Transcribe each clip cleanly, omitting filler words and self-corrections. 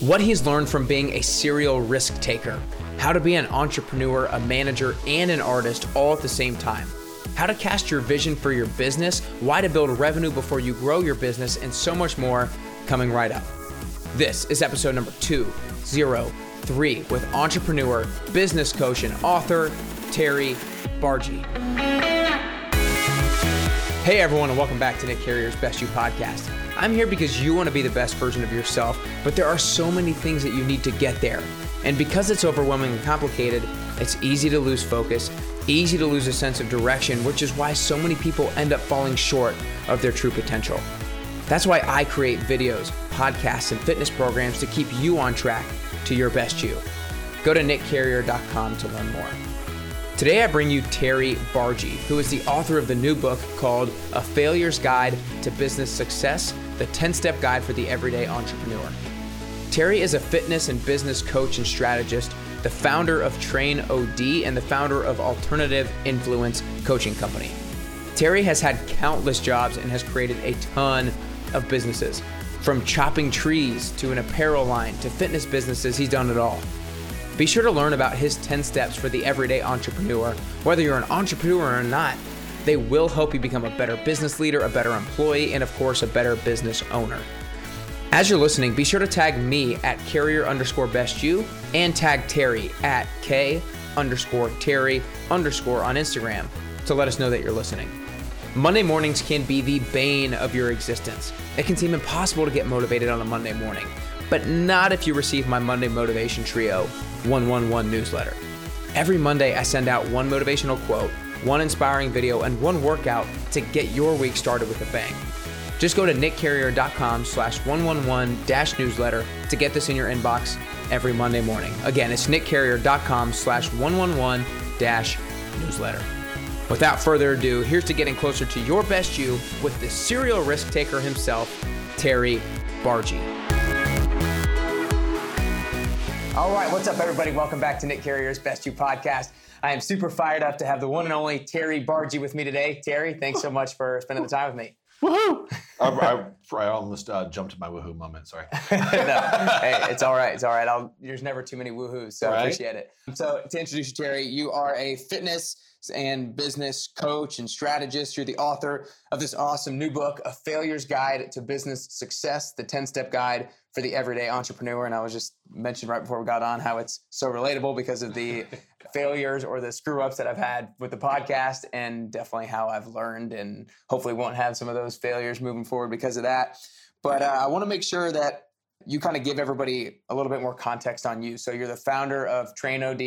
what he's learned from being a serial risk taker, how to be an entrepreneur, a manager, and an artist all at the same time, how to cast your vision for your business, why to build revenue before you grow your business, and so much more coming right up. This is episode number 203 with entrepreneur, business coach, and author, Terry Bargy. Hey everyone, and welcome back to Nick Carrier's Best You Podcast. I'm here because you want to be the best version of yourself, but there are so many things that you need to get there. And because it's overwhelming and complicated, it's easy to lose focus, easy to lose a sense of direction, which is why so many people end up falling short of their true potential. That's why I create videos, podcasts, and fitness programs to keep you on track to your best you. Go to nickcarrier.com to learn more. Today I bring you Terry Bargy, who is the author of the new book called A Failure's Guide to Business Success, the 10-step guide for the everyday entrepreneur. Terry is a fitness and business coach and strategist, the founder of Train OD, and the founder of Alternative Influence Coaching Company. Terry has had countless jobs and has created a ton of businesses. From chopping trees to an apparel line to fitness businesses, he's done it all. Be sure to learn about his 10 steps for the everyday entrepreneur. Whether you're an entrepreneur or not, they will help you become a better business leader, a better employee, and of course, a better business owner. As you're listening, be sure to tag me at carrier_bestyou and tag Terry at K_Terry_ on Instagram to let us know that you're listening. Monday mornings can be the bane of your existence. It can seem impossible to get motivated on a Monday morning, but not if you receive my Monday Motivation Trio 111 newsletter. Every Monday, I send out one motivational quote, one inspiring video, and one workout to get your week started with a bang. Just go to nickcarrier.com/111-newsletter to get this in your inbox every Monday morning. Again, it's nickcarrier.com/111-newsletter. Without further ado, here's to getting closer to your best you with the serial risk taker himself, Terry Bargy. All right, what's up everybody? Welcome back to Nick Carrier's Best You Podcast. I am super fired up to have the one and only Terry Bargy with me today. Terry, thanks so much for spending the time with me. Woohoo! I almost jumped to my woohoo moment, sorry. No, hey, it's all right, it's all right. There's never too many woohoos, so I appreciate it. So to introduce you, Terry, you are a fitness and business coach and strategist. You're the author of this awesome new book, A Failure's Guide to Business Success, the 10-step guide for the everyday entrepreneur. And I was just mentioned right before we got on how it's so relatable because of the failures or the screw-ups that I've had with the podcast, and definitely how I've learned and hopefully won't have some of those failures moving forward because of that. But I want to make sure that you kind of give everybody a little bit more context on you. So you're the founder of Train OD,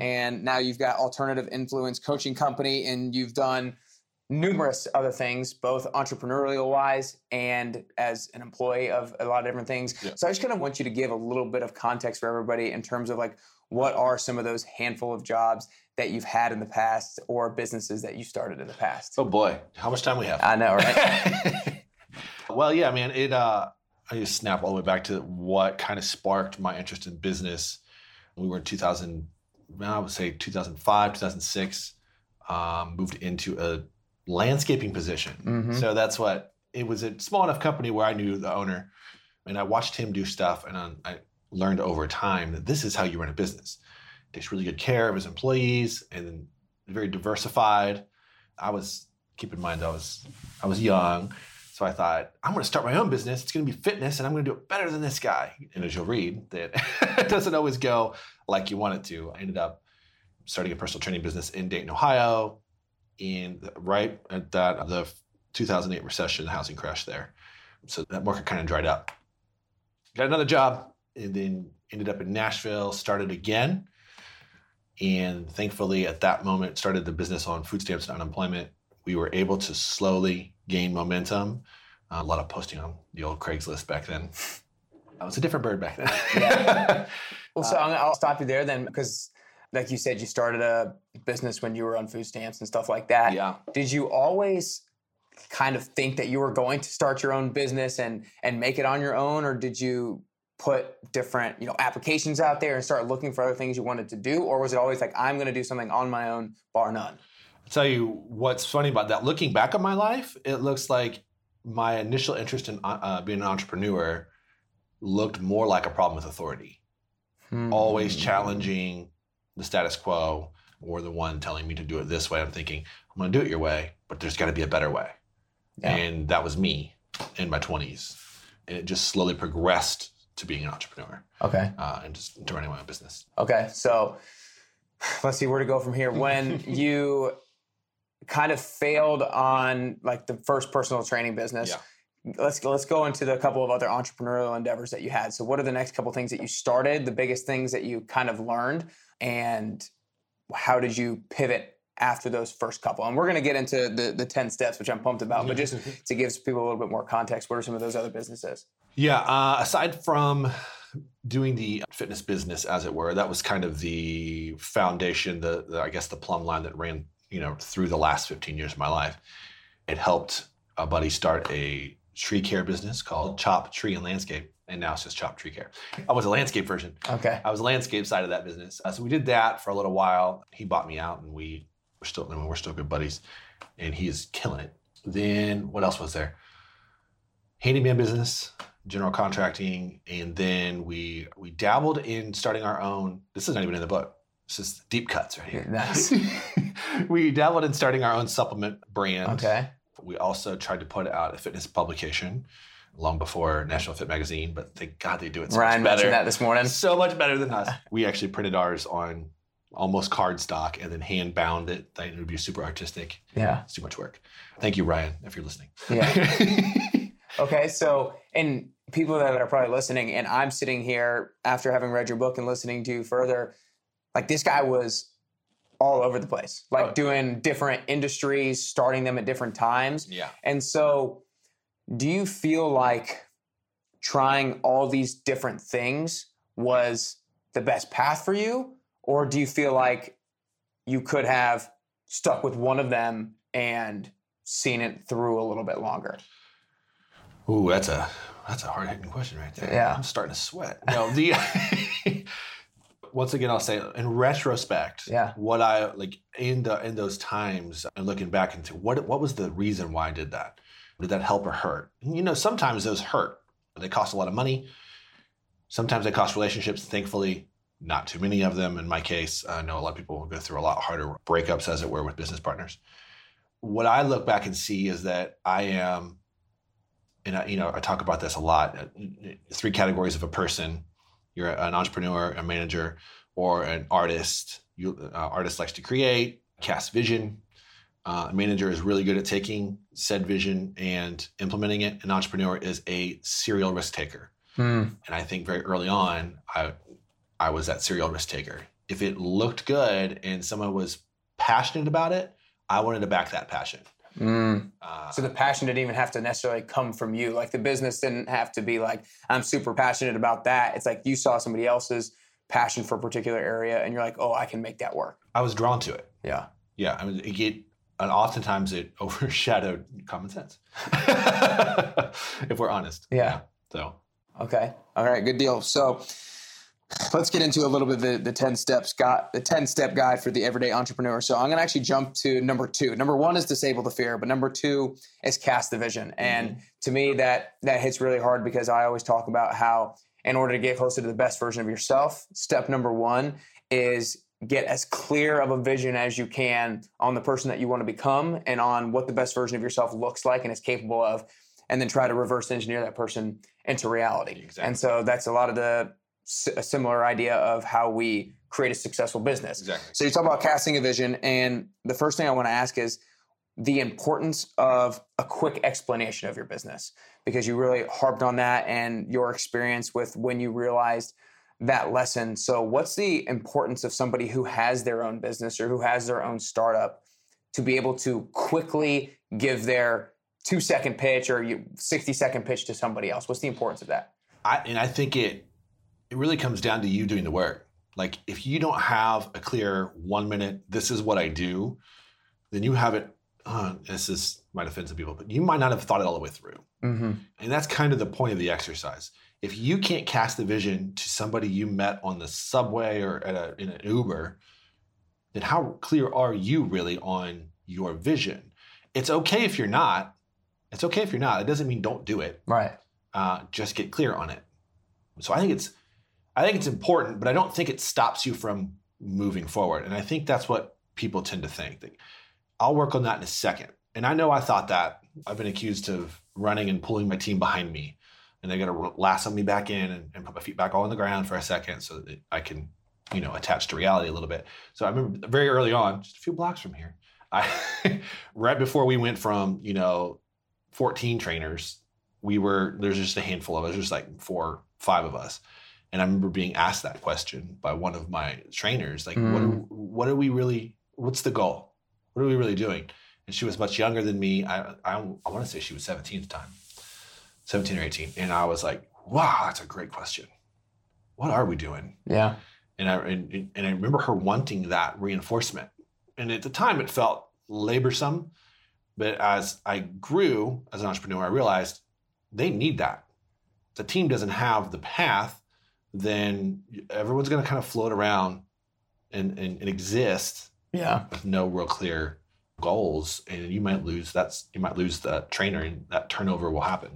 and now you've got Alternative Influence Coaching Company, and you've done numerous other things, both entrepreneurial wise and as an employee of a lot of different things. Yeah. So I just kind of want you to give a little bit of context for everybody in terms of like, what are some of those handful of jobs that you've had in the past or businesses that you started in the past? Oh boy, how much time we have? I know, right? Well, yeah, man, I just snap all the way back to what kind of sparked my interest in business. We were in 2005, 2006, moved into a landscaping position. So that's what, it was a small enough company where I knew the owner and I watched him do stuff, and I learned over time that this is how you run a business. Takes really good care of his employees and very diversified. I was young. So I thought, I'm going to start my own business. It's going to be fitness, and I'm going to do it better than this guy. And as you'll read, that it doesn't always go like you want it to. I ended up starting a personal training business in Dayton, Ohio, and right at that, the 2008 recession, the housing crash there. So that market kind of dried up. Got another job, and then ended up in Nashville, started again. And thankfully, at that moment, started the business on food stamps and unemployment. We were able to slowly gain momentum. A lot of posting on the old Craigslist back then. I was a different bird back then. Yeah. Well, so I'll stop you there then, because like you said, you started a business when you were on food stamps and stuff like that. Yeah. Did you always kind of think that you were going to start your own business and make it on your own? Or did you put different, applications out there and start looking for other things you wanted to do? Or was it always like, I'm going to do something on my own, bar none? Tell you what's funny about that. Looking back on my life, it looks like my initial interest in being an entrepreneur looked more like a problem with authority. Always challenging the status quo, or the one telling me to do it this way. I'm thinking, I'm going to do it your way, but there's got to be a better way. Yeah. And that was me in my 20s. And it just slowly progressed to being an entrepreneur. Okay. And just to running my own business. Okay. So let's see where to go from here. When you kind of failed on like the first personal training business, let's go into the couple of other entrepreneurial endeavors that you had. So what are the next couple things that you started, the biggest things that you kind of learned, and how did you pivot after those first couple? And we're going to get into the 10 steps, which I'm pumped about, but just to give people a little bit more context, what are some of those other businesses? Yeah. Aside from doing the fitness business, as it were, that was kind of the foundation, the I guess the plumb line that ran, through the last 15 years of my life. It helped a buddy start a tree care business called Chop Tree and Landscape. And now it's just Chop Tree Care. I was a landscape version. Okay. I was a landscape side of that business. So we did that for a little while. He bought me out, and we're still good buddies. And he is killing it. Then what else was there? Handyman business, general contracting, and then we dabbled in starting our own. This is not even in the book. This is deep cuts right here. Nice. We dabbled in starting our own supplement brand. Okay. We also tried to put out a fitness publication. Long before National Fit Magazine, but thank God they do it so Ryan much better. Ryan mentioned that this morning. So much better than us. We actually printed ours on almost cardstock and then hand bound it. That would be super artistic. Yeah. It's too much work. Thank you, Ryan, if you're listening. Yeah. Okay. So, and people that are probably listening, and I'm sitting here after having read your book and listening to you further, like this guy was all over the place, like doing different industries, starting them at different times. Yeah. And so, do you feel like trying all these different things was the best path for you? Or do you feel like you could have stuck with one of them and seen it through a little bit longer? Ooh, that's a hard-hitting question right there. Yeah. I'm starting to sweat. No, once again, I'll say in retrospect, what I like in those times and looking back into what was the reason why I did that? Did that help or hurt? Sometimes those hurt. They cost a lot of money. Sometimes they cost relationships. Thankfully, not too many of them. In my case, I know a lot of people will go through a lot harder breakups, as it were, with business partners. What I look back and see is that I am, and I talk about this a lot, three categories of a person. You're an entrepreneur, a manager, or an artist. Artist likes to create, cast vision. A manager is really good at taking said vision and implementing it. An entrepreneur is a serial risk taker. And I think very early on, I was that serial risk taker. If it looked good and someone was passionate about it, I wanted to back that passion. So the passion didn't even have to necessarily come from you. Like the business didn't have to be like, I'm super passionate about that. It's like you saw somebody else's passion for a particular area and you're like, oh, I can make that work. I was drawn to it. Yeah. Yeah. I mean, and oftentimes it overshadowed common sense, if we're honest. Yeah. So. Okay. All right. Good deal. So let's get into a little bit of the 10 steps, the 10-step guide for the everyday entrepreneur. So I'm going to actually jump to number 2. Number 1 is disable the fear, but number 2 is cast the vision. And to me, that hits really hard because I always talk about how in order to get closer to the best version of yourself, step number 1 is get as clear of a vision as you can on the person that you want to become and on what the best version of yourself looks like and is capable of, and then try to reverse engineer that person into reality. Exactly. And so that's a lot of a similar idea of how we create a successful business. Exactly. So you talk about casting a vision, and the first thing I want to ask is the importance of a quick explanation of your business, because you really harped on that and your experience with when you realized that lesson. So what's the importance of somebody who has their own business or who has their own startup to be able to quickly give their 2-second pitch or 60-second pitch to somebody else? What's the importance of that? I think it really comes down to you doing the work. Like if you don't have a clear 1-minute, this is what I do, then you haven't, this is might offend some people, but you might not have thought it all the way through. Mm-hmm. And that's kind of the point of the exercise. If you can't cast the vision to somebody you met on the subway or in an Uber, then how clear are you really on your vision? It's okay if you're not. It doesn't mean don't do it. Right. Just get clear on it. So I think it's important, but I don't think it stops you from moving forward. And I think that's what people tend to think. I'll work on that in a second. And I know I thought that. I've been accused of running and pulling my team behind me. And they got to lasso me back in and put my feet back all on the ground for a second so that I can, attach to reality a little bit. So I remember very early on, just a few blocks from here, right before we went from, 14 trainers, there's just a handful of us, there's like 4, 5 of us. And I remember being asked that question by one of my trainers, like, what's the goal? What are we really doing? And she was much younger than me. I want to say she was 17 at the time, 17 or 18. And I was like, wow, that's a great question. What are we doing? Yeah. And I remember her wanting that reinforcement. And at the time it felt laborsome, but as I grew as an entrepreneur, I realized they need that. If the team doesn't have the path, then everyone's going to kind of float around and exist with no real clear goals, and you might lose the trainer, and that turnover will happen,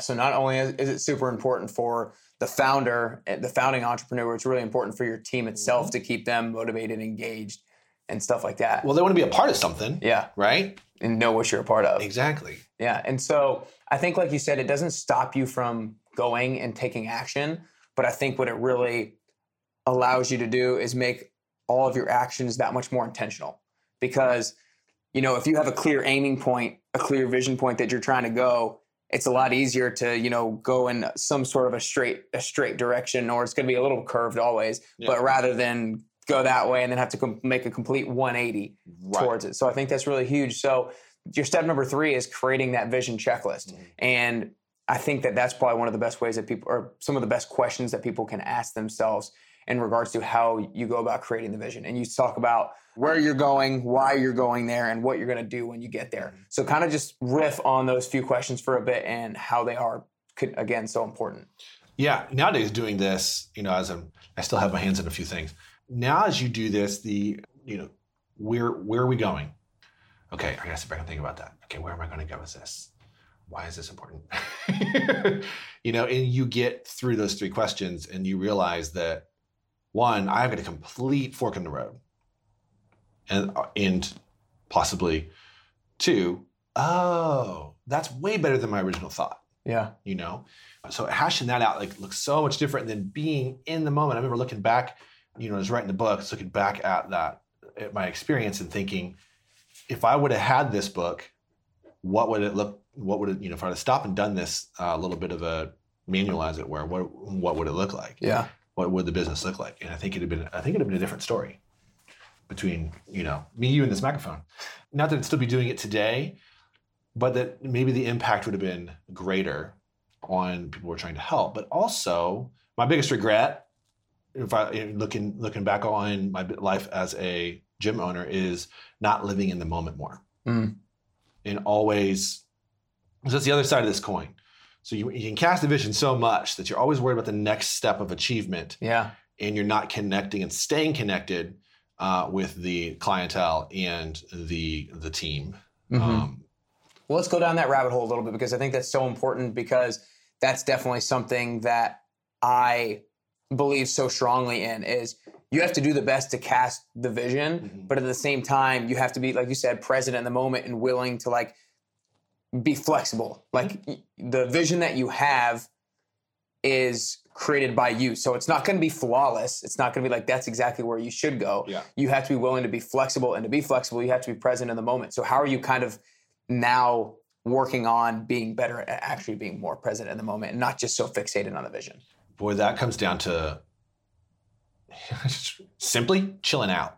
So not only is it super important for the founder, the founding entrepreneur, it's really important for your team itself to keep them motivated, engaged, and stuff like that. Well, they want to be a part of something. Yeah. Right? And know what you're a part of. Exactly. Yeah. And so I think, like you said, it doesn't stop you from going and taking action, but I think what it really allows you to do is make all of your actions that much more intentional. Because, if you have a clear aiming point, a clear vision point that you're trying to go, it's a lot easier to, go in some sort of a straight direction, or it's going to be a little curved always, but rather than go that way and then have to make a complete 180 towards it. So I think that's really huge. So your step number 3 is creating that vision checklist. Mm-hmm. And I think that's probably one of the best ways that some of the best questions that people can ask themselves in regards to how you go about creating the vision. And you talk about where you're going, why you're going there, and what you're going to do when you get there. So kind of just riff on those few questions for a bit and how they are, again, so important. Yeah. Nowadays doing this, as I still have my hands in a few things. Now, as you do this, where are we going? Okay, I gotta sit back and think about that. Okay, where am I gonna go with this? Why is this important? And you get through those 3 questions and you realize that, 1, I've got a complete fork in the road. And possibly 2, that's way better than my original thought. Yeah. So hashing that out looks so much different than being in the moment. I remember looking back, I was writing the book, looking back at my experience and thinking, if I would have had this book, if I had stopped and done this, a little bit of a manual, as it were, what would it look like? Yeah. What would the business look like? And I think it'd have been a different story between, me, you, and this microphone. Not that I'd still be doing it today, but that maybe the impact would have been greater on people we're trying to help. But also my biggest regret, if I looking back on my life as a gym owner, is not living in the moment more. Mm. And always, because that's the other side of this coin. So you can cast a vision so much that you're always worried about the next step of achievement. Yeah. And you're not connecting and staying connected with the clientele and the team. Mm-hmm. Well, let's go down that rabbit hole a little bit, because I think that's so important, because that's definitely something that I believe so strongly in, is you have to do the best to cast the vision, but at the same time, you have to be, like you said, present in the moment and willing to be flexible. The vision that you have is created by you. So it's not going to be flawless. It's not going to be that's exactly where you should go. Yeah. You have to be willing to be flexible, and to be flexible, you have to be present in the moment. So how are you kind of now working on being better at actually being more present in the moment and not just so fixated on the vision? Boy, that comes down to simply chilling out.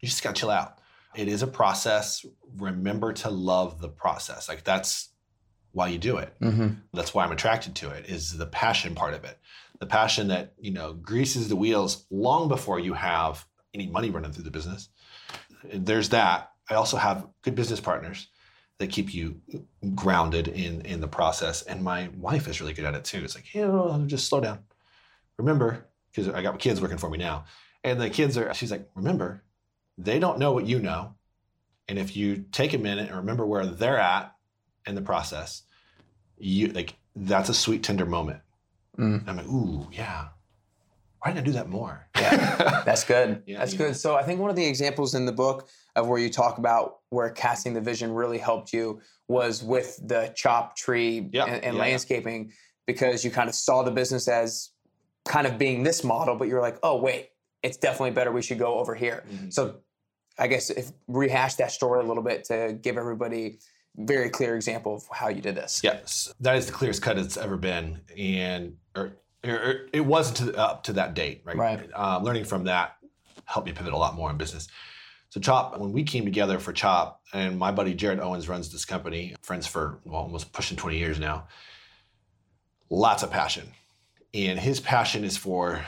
You just got to chill out. It is a process. Remember to love the process. That's why you do it. Mm-hmm. That's why I'm attracted to it, is the passion part of it. The passion that, greases the wheels long before you have any money running through the business. There's that. I also have good business partners that keep you grounded in the process. And my wife is really good at it too. It's just slow down. Remember, because I got kids working for me now. And she's like, remember, they don't know what you know. And if you take a minute and remember where they're at in the process, that's a sweet, tender moment. Mm. I'm like, ooh, yeah. Why didn't I do that more? Yeah, that's good. Yeah, that's good. So I think one of the examples in the book of where you talk about where casting the vision really helped you was with the chop tree and landscaping, because you kind of saw the business as kind of being this model, but you're like, oh, wait, it's definitely better. We should go over here. Mm-hmm. So I guess if rehash that story a little bit to give everybody a very clear example of how you did this. Yes, that is the clearest cut it's ever been. And it wasn't up to that date, right? Right. Learning from that helped me pivot a lot more in business. So Chop, when we came together for Chop, and my buddy Jared Owens runs this company, friends for almost pushing 20 years now, lots of passion. And his passion is for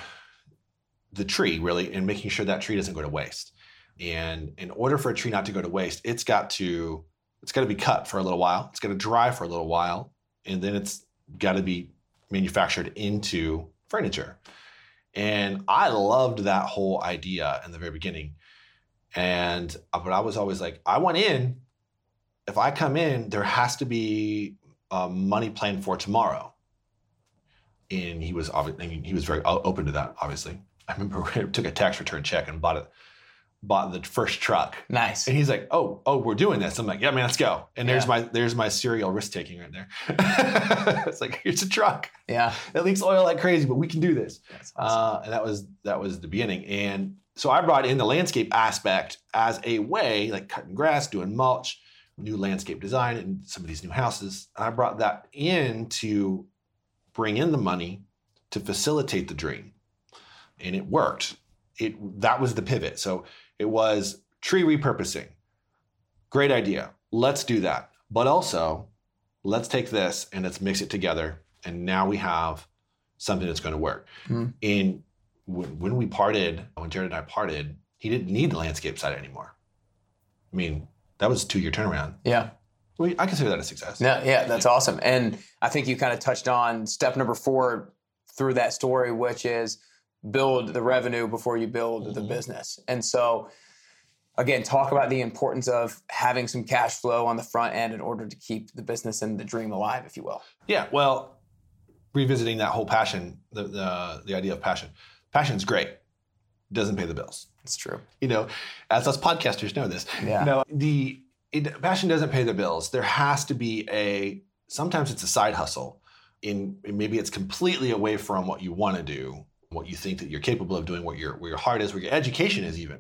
the tree, really, and making sure that tree doesn't go to waste. And in order for a tree not to go to waste, it's got to be cut for a little while. It's got to dry for a little while. And then it's got to be manufactured into furniture. And I loved that whole idea in the very beginning. But I was always like, I want in. If I come in, there has to be money planned for tomorrow. And he was very open to that, obviously. I remember I took a tax return check and bought the first truck. Nice. And he's like, oh, we're doing this. I'm like, yeah, man, let's go. And there's my serial risk-taking right there. It's like, here's a truck. Yeah. It leaks oil like crazy, but we can do this. That's awesome. And that was the beginning. And so I brought in the landscape aspect as a way, like cutting grass, doing mulch, new landscape design, and some of these new houses. And I brought that in to bring in the money to facilitate the dream. And it worked. That was the pivot. So it was tree repurposing. Great idea. Let's do that. But also, let's take this and let's mix it together. And now we have something that's going to work. Mm-hmm. And when Jared and I parted, he didn't need the landscape side anymore. I mean, that was a 2-year turnaround. Yeah. Well, I consider that a success. Yeah, that's awesome. And I think you kind of touched on step number 4 through that story, which is build the revenue before you build the business. And so, again, talk about the importance of having some cash flow on the front end in order to keep the business and the dream alive, if you will. Yeah, well, revisiting that whole passion, the idea of passion. Passion's great. Doesn't pay the bills. It's true. As us podcasters know this. Yeah. Passion doesn't pay the bills. There has to be sometimes it's a side hustle. And maybe it's completely away from what you want to do, what you think that you're capable of doing, where your heart is, where your education is even.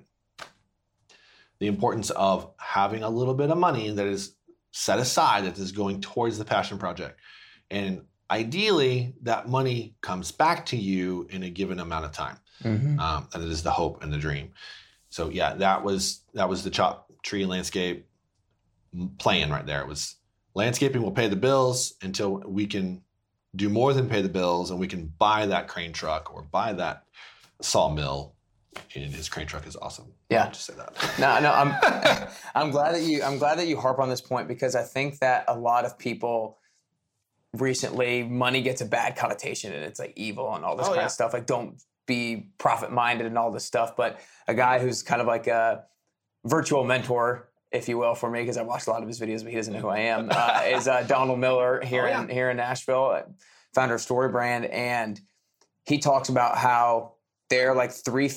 The importance of having a little bit of money that is set aside, that is going towards the passion project. And ideally, that money comes back to you in a given amount of time. Mm-hmm. And it is the hope and the dream. So yeah, that was the Chop Tree Landscape plan right there. It was landscaping will pay the bills until we can do more than pay the bills, and we can buy that crane truck or buy that sawmill. And his crane truck is awesome. Yeah, just say that. No, I'm glad that you harp on this point, because I think that a lot of people recently, money gets a bad connotation and it's like evil and all this kind of stuff. Like, don't be profit minded and all this stuff. But a guy who's kind of like a virtual mentor, if you will, for me, because I watched a lot of his videos, but he doesn't know who I am, is Donald Miller here in Nashville, founder of StoryBrand. And he talks about how there are like 3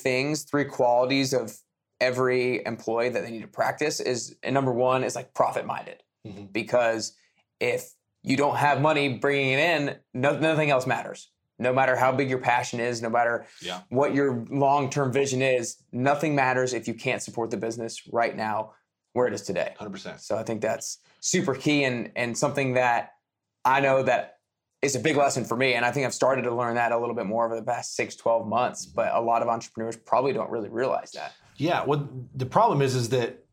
qualities of every employee that they need to practice is, and number one is like profit-minded. Mm-hmm. Because if you don't have money bringing it in, nothing else matters. No matter how big your passion is, no matter what your long-term vision is, nothing matters if you can't support the business right now where it is today. 100%. So I think that's super key and something that I know that is a big lesson for me. And I think I've started to learn that a little bit more over the past 6, 12 months, but a lot of entrepreneurs probably don't really realize that. Yeah. Well, the problem is that,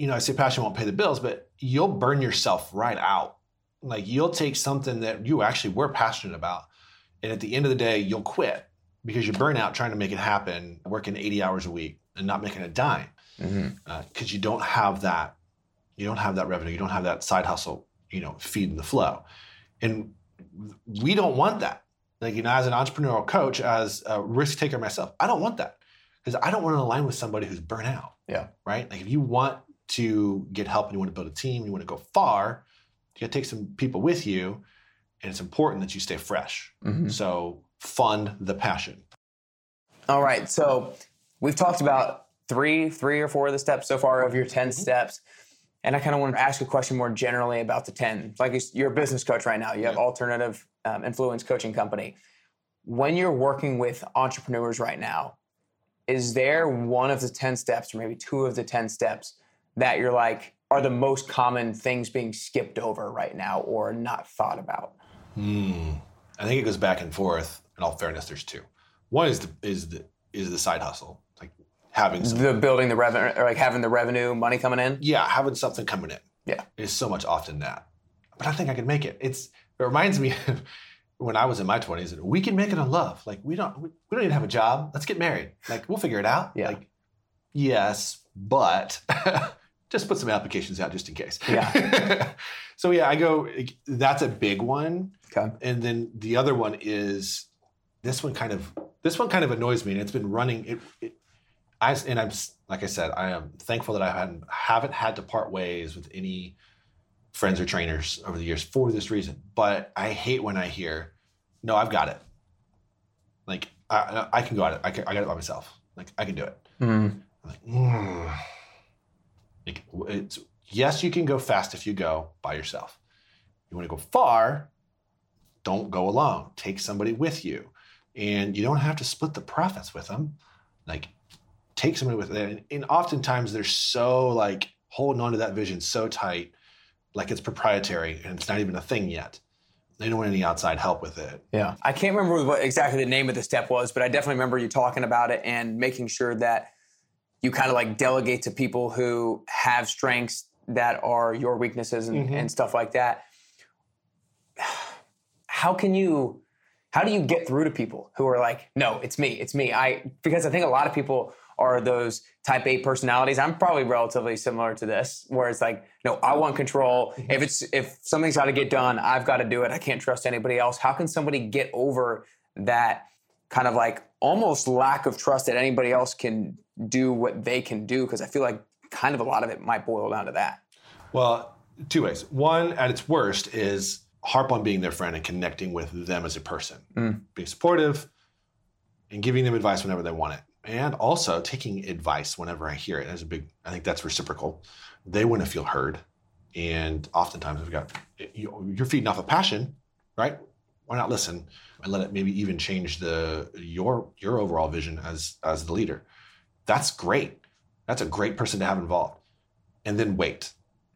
I say passion won't pay the bills, but you'll burn yourself right out. Like, you'll take something that you actually were passionate about, and at the end of the day, you'll quit because you burn out trying to make it happen, working 80 hours a week and not making a dime. Mm-hmm. 'Cause you don't have that revenue, you don't have that side hustle, feeding the flow. And we don't want that. Like, as an entrepreneurial coach, as a risk taker myself, I don't want that, because I don't want to align with somebody who's burnt out. Yeah. Right. Like, if you want to get help and you want to build a team, you want to go far, you got to take some people with you And it's important that you stay fresh. Mm-hmm. So fund the passion. All right. So we've talked about three or four of the steps so far of your 10 steps. And I kind of want to ask a question more generally about the 10. Like, you're a business coach right now. You have Alternative Influence Coaching Company. When you're working with entrepreneurs right now, is there one of the 10 steps or maybe two of the 10 steps that you're like are the most common things being skipped over right now or not thought about? I think it goes back and forth. In all fairness, there's two. One is the side hustle. Having something. Building the revenue, or like having the revenue, money coming in? Yeah, having something coming in. Yeah. It's so much often that. But I think I can make it. It reminds me of when I was in my 20s, we can make it on love. Like, we don't even have a job. Let's get married. Like, we'll figure it out. Yeah. Like, yes, but just put some applications out just in case. Yeah. So yeah, I go, that's a big one. Okay. And then the other one is, this one kind of annoys me, and it's been running, I am thankful that I haven't had to part ways with any friends or trainers over the years for this reason. But I hate when I hear, "No, I've got it. Like I can go at it. I got it by myself. Like I can do it." Mm-hmm. Yes, you can go fast if you go by yourself. You want to go far? Don't go alone. Take somebody with you, and you don't have to split the profits with them. Take somebody with it. And oftentimes they're so holding on to that vision so tight, it's proprietary and it's not even a thing yet. They don't want any outside help with it. Yeah. I can't remember what exactly the name of the step was, but I definitely remember you talking about it and making sure that you kind of delegate to people who have strengths that are your weaknesses and stuff like that. How do you get through to people who are no, it's me. Because I think a lot of people are those type A personalities. I'm probably relatively similar to this, where it's no, I want control. If something's got to get done, I've got to do it. I can't trust anybody else. How can somebody get over that kind of almost lack of trust that anybody else can do what they can do? Because I feel kind of a lot of it might boil down to that. Well, two ways. One, at its worst, is harp on being their friend and connecting with them as a person, being supportive and giving them advice whenever they want it. And also taking advice whenever I hear it. I think that's reciprocal. They want to feel heard. And oftentimes you're feeding off a passion, right? Why not listen and let it maybe even change your overall vision as the leader. That's great. That's a great person to have involved. And then wait,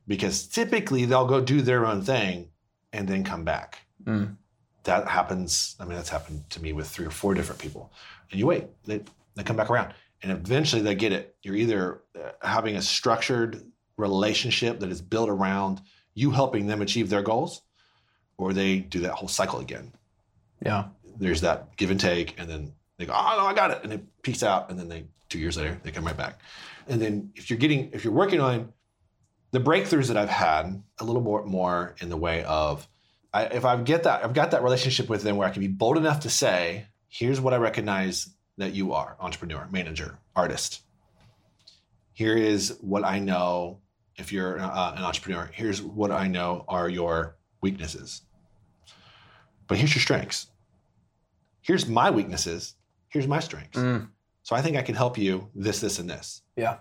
because typically they'll go do their own thing and then come back. Mm. That happens. I mean, that's happened to me with 3 or 4 different people. And you wait, they come back around and eventually they get it. You're either having a structured relationship that is built around you helping them achieve their goals, or they do that whole cycle again. Yeah. There's that give and take, and then they go, "Oh no, I got it." And it peaks out, and then 2 years later, they come right back. And then if you're working on the breakthroughs that I've had, a little more in the way of, I've got that relationship with them where I can be bold enough to say, "Here's what I recognize that you are: entrepreneur, manager, artist. Here is what I know. If you're an entrepreneur, here's what I know are your weaknesses. But here's your strengths. Here's my weaknesses. Here's my strengths. So I think I can help you this, and this." Yeah.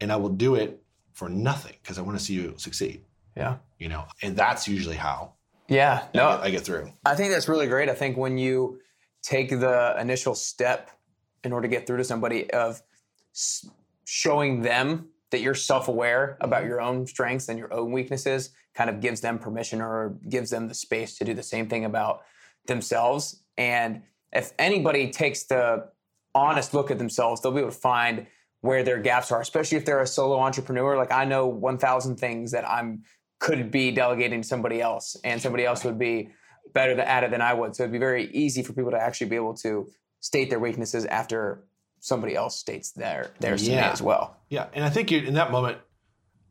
And I will do it for nothing, because I want to see you succeed. Yeah. And that's usually how. Yeah. No, I get through. I think that's really great. I think when you take the initial step in order to get through to somebody of showing them that you're self-aware about your own strengths and your own weaknesses, kind of gives them permission or gives them the space to do the same thing about themselves. And if anybody takes the honest look at themselves, they'll be able to find where their gaps are, especially if they're a solo entrepreneur. I know 1,000 things that could be delegating to somebody else, and somebody else would be better at it than I would. So it'd be very easy for people to actually be able to state their weaknesses after somebody else states theirs to me as well. Yeah. And I think in that moment,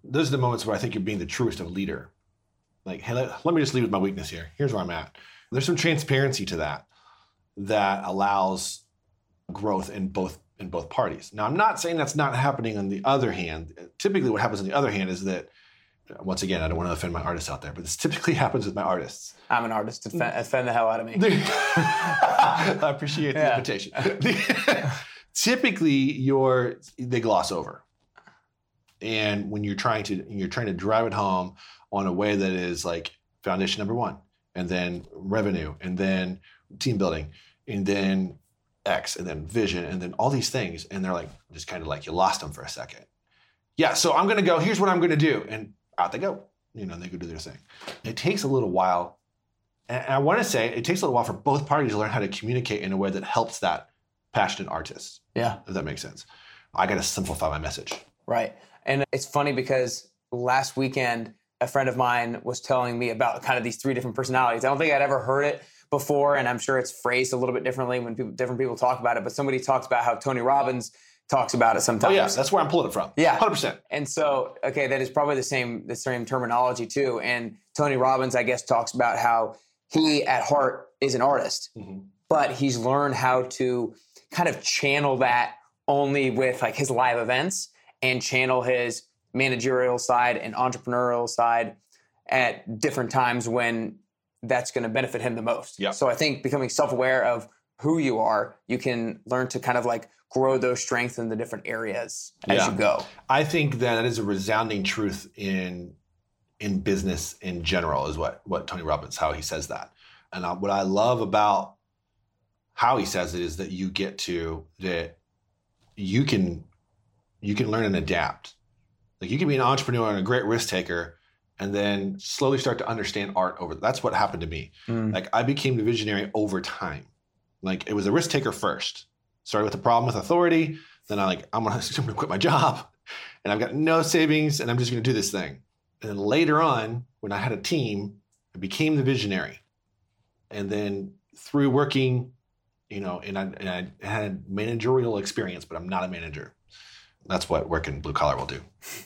those are the moments where I think you're being the truest of a leader. Hey, let me just lead with my weakness here. Here's where I'm at. There's some transparency to that allows growth in both parties. Now, I'm not saying that's not happening on the other hand. Typically what happens on the other hand is that Once again, I don't want to offend my artists out there, but this typically happens with my artists. I'm an artist. Offend the hell out of me. I appreciate the invitation. Typically, they gloss over, and when you're trying to drive it home on a way that is like foundation number one, and then revenue, and then team building, and then X, and then vision, and then all these things, and they're like just kind of like you lost them for a second. Yeah, so I'm gonna go. Here's what I'm gonna do, and out they go. You know, and they go do their thing. It takes a little while, and I want to say it takes a little while for both parties to learn how to communicate in a way that helps that passionate artist. Yeah, if that makes sense. I gotta simplify my message. Right, and it's funny because last weekend a friend of mine was telling me about kind of these three different personalities. I don't think I'd ever heard it before, and I'm sure it's phrased a little bit differently when different people talk about it. But somebody talks about how Tony Robbins talks about it sometimes. Oh yeah, that's where I'm pulling it from. Yeah, 100%. And so, okay, that is probably the same terminology too. And Tony Robbins, I guess, talks about how he at heart is an artist, mm-hmm. but he's learned how to kind of channel that only with like his live events and channel his managerial side and entrepreneurial side at different times when that's going to benefit him the most. Yep. So I think becoming self-aware of who you are, you can learn to kind of like grow those strengths in the different areas as you go. I think that is a resounding truth in business in general is what Tony Robbins, how he says that. And what I love about how he says it is that you can learn and adapt. Like you can be an entrepreneur and a great risk taker and then slowly start to understand art over. That's what happened to me. Mm. Like I became the visionary over time. Like it was a risk taker first. Started with a problem with authority. Then I'm gonna quit my job and I've got no savings and I'm just gonna do this thing. And then later on, when I had a team, I became the visionary. And then through working, you know, and I had managerial experience, but I'm not a manager. That's what working blue collar will do.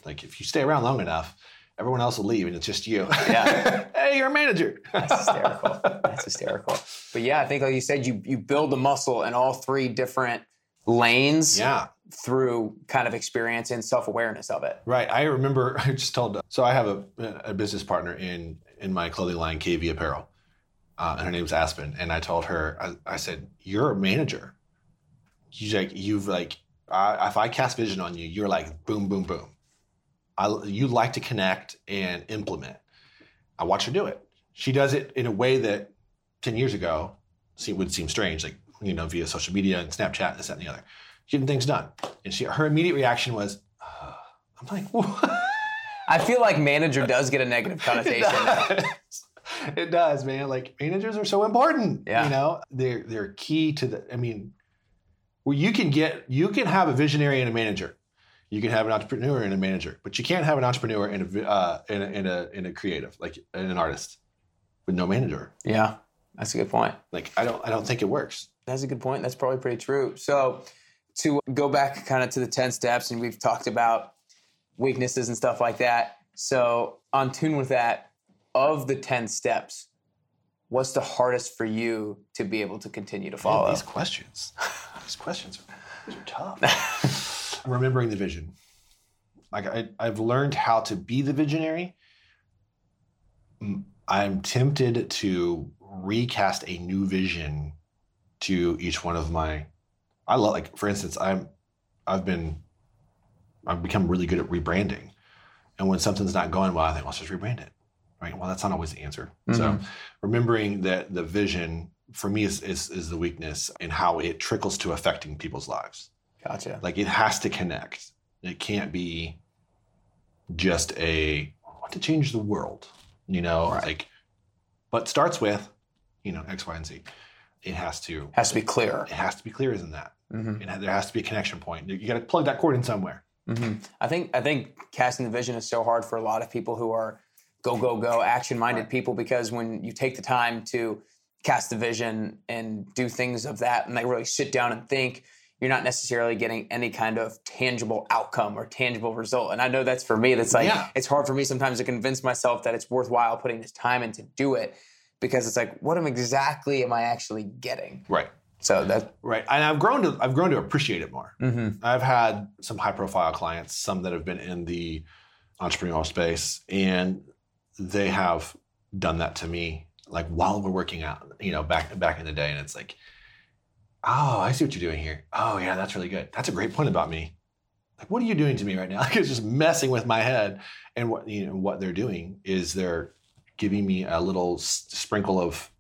Like if you stay around long enough, everyone else will leave and it's just you. Yeah. Hey, you're a manager. That's hysterical. That's hysterical. But yeah, I think like you said, you build the muscle in all three different lanes through kind of experience and self-awareness of it. Right. I remember I just told, so I have a business partner in my clothing line, KV Apparel, and her name's Aspen. And I told her, I said, you're a manager. If I cast vision on you, you're like, boom, boom, boom. You like to connect and implement. I watch her do it. She does it in a way that 10 years ago would seem strange, like, you know, via social media and Snapchat, this, that, and the other. Getting things done. And her immediate reaction was, I'm like, what? I feel like manager does get a negative connotation. It does, man. Like, managers are so important. Yeah. You know, they're key to well, you can have a visionary and a manager. You can have an entrepreneur and a manager, but you can't have an entrepreneur and a creative, like an artist, with no manager. Yeah, that's a good point. Like I don't think it works. That's a good point. That's probably pretty true. So, to go back kind of to the 10 steps, and we've talked about weaknesses and stuff like that. So, on tune with that, of the 10 steps, what's the hardest for you to be able to continue to follow? Man, these questions are tough. Remembering the vision. Like I've learned how to be the visionary. I'm tempted to recast a new vision to each one of my, I've become really good at rebranding. And when something's not going well, I think, let's just rebrand it. Right? Well, that's not always the answer. Mm-hmm. So remembering that the vision for me is the weakness in how it trickles to affecting people's lives. Gotcha. Like it has to connect. It can't be just I want to change the world, you know, right. Like, but starts with, you know, X, Y, and Z. It has to be clearer. It has to be clearer than that. Mm-hmm. There has to be a connection point. You got to plug that cord in somewhere. Mm-hmm. I think casting the vision is so hard for a lot of people who are go, action-minded people, because when you take the time to cast the vision and do things of that and they really sit down and think, you're not necessarily getting any kind of tangible outcome or tangible result. And I know that's for me, that's like, it's hard for me sometimes to convince myself that it's worthwhile putting this time in to do it, because it's like, what exactly am I actually getting? Right. So that right. And I've grown to appreciate it more. Mm-hmm. I've had some high-profile clients, some that have been in the entrepreneurial space, and they have done that to me, like while we're working out, you know, back in the day. And it's like, oh, I see what you're doing here. Oh yeah, that's really good. That's a great point about me. Like, what are you doing to me right now? Like, it's just messing with my head. And what, you know, what they're doing is they're giving me a little sprinkle of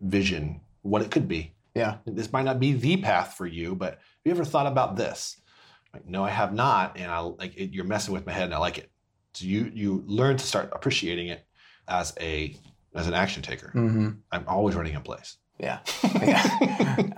vision, what it could be. Yeah. This might not be the path for you, but have you ever thought about this? Like, no, I have not. And I like it, you're messing with my head and I like it. So you learn to start appreciating it as an action taker. Mm-hmm. I'm always running in place. Yeah. I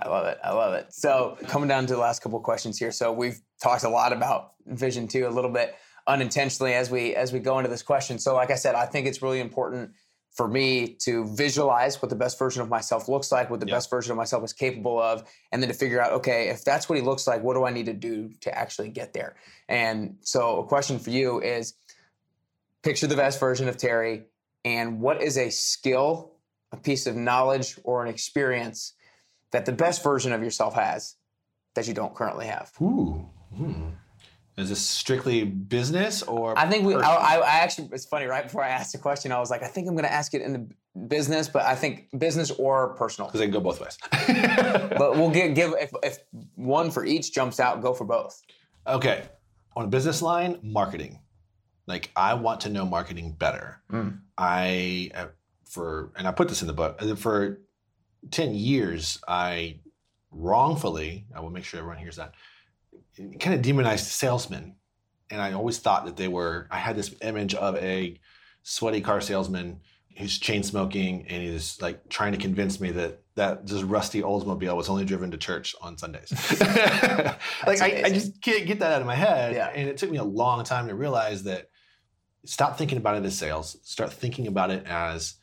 love it. So coming down to the last couple of questions here. So we've talked a lot about vision too, a little bit unintentionally as we go into this question. So like I said, I think it's really important for me to visualize what the best version of myself looks like, what the best version of myself is capable of, and then to figure out, okay, if that's what he looks like, what do I need to do to actually get there? And so a question for you is, picture the best version of Terry, and what is a skill, a piece of knowledge, or an experience that the best version of yourself has that you don't currently have? Ooh. Mm. Is this strictly business or? I think I actually, it's funny, right before I asked the question, I was like, I think I'm going to ask it in the business, but I think business or personal. Because they can go both ways. But we'll give if one for each jumps out, go for both. Okay. On a business line, marketing. Like, I want to know marketing better. Mm. And I put this in the book, for 10 years, I wrongfully, I will make sure everyone hears that, kind of demonized salesmen. And I always thought that I had this image of a sweaty car salesman who's chain smoking and he's like trying to convince me that this rusty Oldsmobile was only driven to church on Sundays. Like, I just can't get that out of my head. Yeah. And it took me a long time to realize that stop thinking about it as sales, start thinking about it as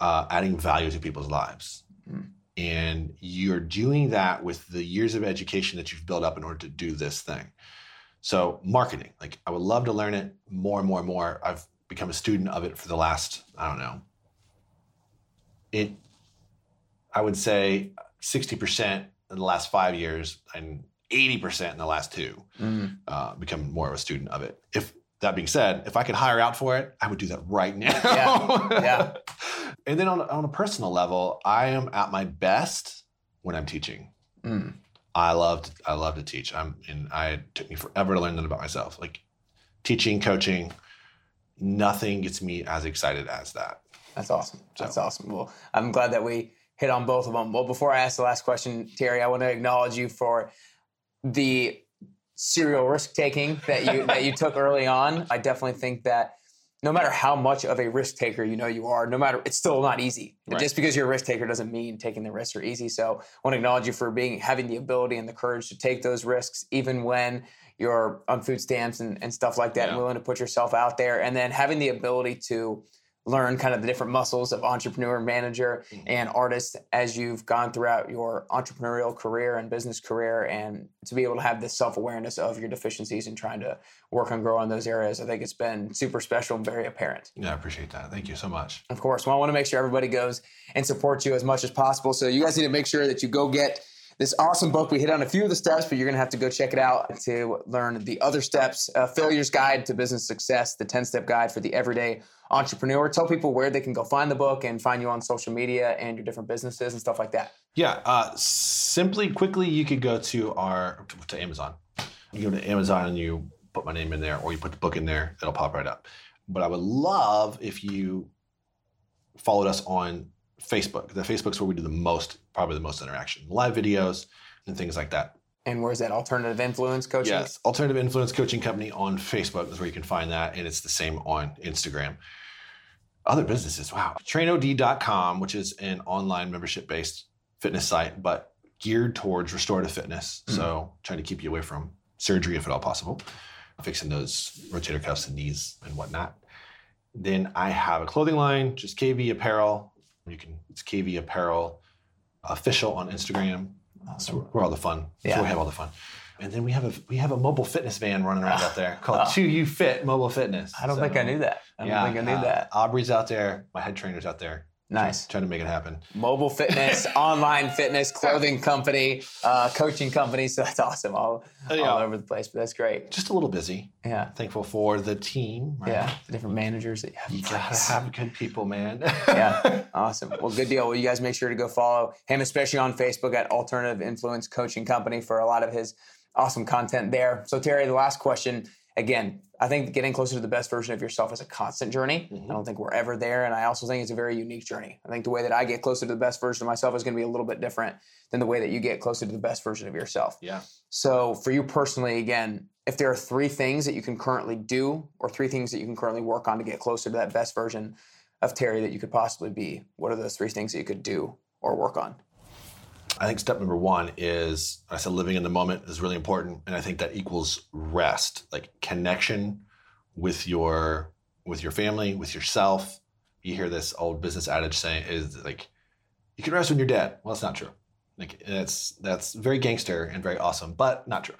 adding value to people's lives. Mm-hmm. And you're doing that with the years of education that you've built up in order to do this thing. So marketing, like, I would love to learn it more and more and more. I've become a student of it for the last, I would say 60% in the last 5 years and 80% in the last two, become more of a student of it. That being said, if I could hire out for it, I would do that right now. Yeah. And then on a personal level, I am at my best when I'm teaching. Mm. I love to teach. It took me forever to learn that about myself. Like, teaching, coaching, nothing gets me as excited as that. That's awesome. Well, I'm glad that we hit on both of them. Well, before I ask the last question, Terry, I want to acknowledge you for the serial risk-taking that you took early on. I definitely think that no matter how much of a risk taker you are, it's still not easy. Right. Just because you're a risk taker doesn't mean taking the risks are easy. So I want to acknowledge you for having the ability and the courage to take those risks, even when you're on food stamps and stuff like that, and willing to put yourself out there. And then having the ability to learn kind of the different muscles of entrepreneur, manager, and artist as you've gone throughout your entrepreneurial career and business career, and to be able to have this self-awareness of your deficiencies and trying to work and grow on those areas. I think it's been super special and very apparent. Yeah, I appreciate that. Thank you so much. Of course. Well, I want to make sure everybody goes and supports you as much as possible. So you guys need to make sure that you go get this awesome book. We hit on a few of the steps, but you're going to have to go check it out to learn the other steps. A Failure's Guide to Business Success, the 10-step guide for the everyday entrepreneur. Tell people where they can go find the book and find you on social media and your different businesses and stuff like that. Yeah. Simply, quickly, you could go to Amazon. You go to Amazon and you put my name in there, or you put the book in there. It'll pop right up. But I would love if you followed us on Facebook. The Facebook's where we do probably the most interaction, live videos and things like that. And where's that? Alternative Influence Coaching? Yes, Alternative Influence Coaching Company on Facebook is where you can find that. And it's the same on Instagram. Other businesses, wow. TrainOD.com, which is an online membership-based fitness site, but geared towards restorative fitness. Mm-hmm. So trying to keep you away from surgery if at all possible, fixing those rotator cuffs and knees and whatnot. Then I have a clothing line, just KV Apparel. It's KV Apparel Official on Instagram. Awesome. That's where all the fun. Yeah. So we have all the fun. And then we have a mobile fitness van running around out there called 2U Fit Mobile Fitness. I don't think I knew that. Aubrey's out there. My head trainer's out there. Nice. Trying to make it happen. Mobile fitness, online fitness, clothing company, coaching company. So that's awesome. All over the place, but that's great. Just a little busy. Yeah. Thankful for the team. Right? Yeah. The different managers that you have. You gotta have good people, man. Yeah. Awesome. Well, good deal. Well, you guys make sure to go follow him, especially on Facebook at Alternative Influence Coaching Company for a lot of his awesome content there. So Terry, the last question. Again, I think getting closer to the best version of yourself is a constant journey. Mm-hmm. I don't think we're ever there. And I also think it's a very unique journey. I think the way that I get closer to the best version of myself is going to be a little bit different than the way that you get closer to the best version of yourself. Yeah. So for you personally, again, if there are three things that you can currently do or three things that you can currently work on to get closer to that best version of Terry that you could possibly be, what are those three things that you could do or work on? I think step number one is, I said living in the moment is really important. And I think that equals rest, like connection with your family, with yourself. You hear this old business adage saying is like, you can rest when you're dead. Well, that's not true. Like that's very gangster and very awesome, but not true.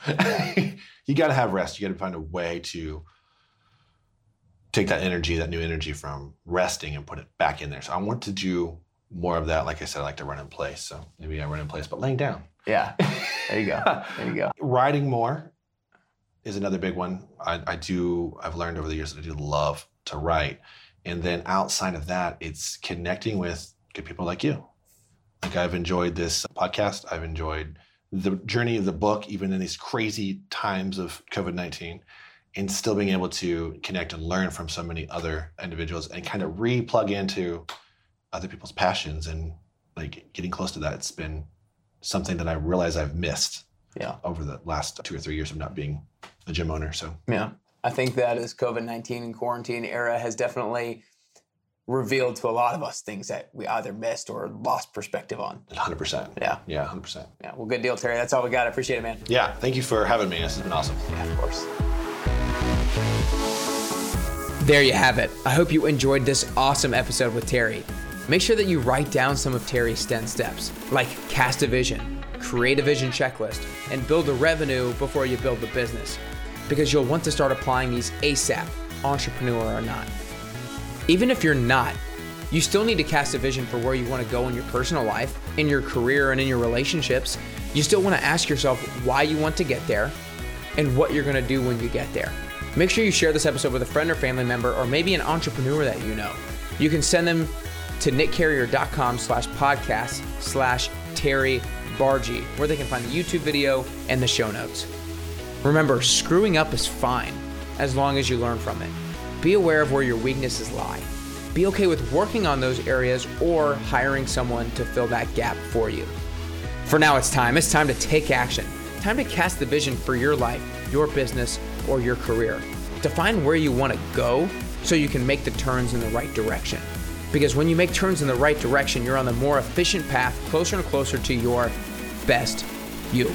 You got to have rest. You got to find a way to take that energy, that new energy from resting and put it back in there. So I want to do more of that. Like I said, I like to run in place. So maybe I run in place, but laying down. Yeah. There you go. Riding more is another big one. I've learned over the years that I do love to write. And then outside of that, it's connecting with good people like you. Like I've enjoyed this podcast. I've enjoyed the journey of the book, even in these crazy times of COVID-19, and still being able to connect and learn from so many other individuals and kind of re-plug into other people's passions and like getting close to that. It's been something that I realize I've missed over the last 2 or 3 years of not being a gym owner. So yeah, I think that as COVID-19 and quarantine era has definitely revealed to a lot of us things that we either missed or lost perspective on. 100%. Yeah. Yeah, 100%. Yeah. Well, good deal, Terry. That's all we got. I appreciate it, man. Yeah. Thank you for having me. This has been awesome. Yeah, of course. There you have it. I hope you enjoyed this awesome episode with Terry. Make sure that you write down some of Terry's 10 steps, like cast a vision, create a vision checklist, and build the revenue before you build the business, because you'll want to start applying these ASAP, entrepreneur or not. Even if you're not, you still need to cast a vision for where you want to go in your personal life, in your career, and in your relationships. You still want to ask yourself why you want to get there and what you're going to do when you get there. Make sure you share this episode with a friend or family member, or maybe an entrepreneur that you know. You can send them to nickcarrier.com/podcast/Terry Bargy, where they can find the YouTube video and the show notes. Remember, screwing up is fine as long as you learn from it. Be aware of where your weaknesses lie. Be okay with working on those areas or hiring someone to fill that gap for you. For now, it's time to take action. Time to cast the vision for your life, your business, or your career. Define where you want to go so you can make the turns in the right direction. Because when you make turns in the right direction, you're on the more efficient path, closer and closer to your best you.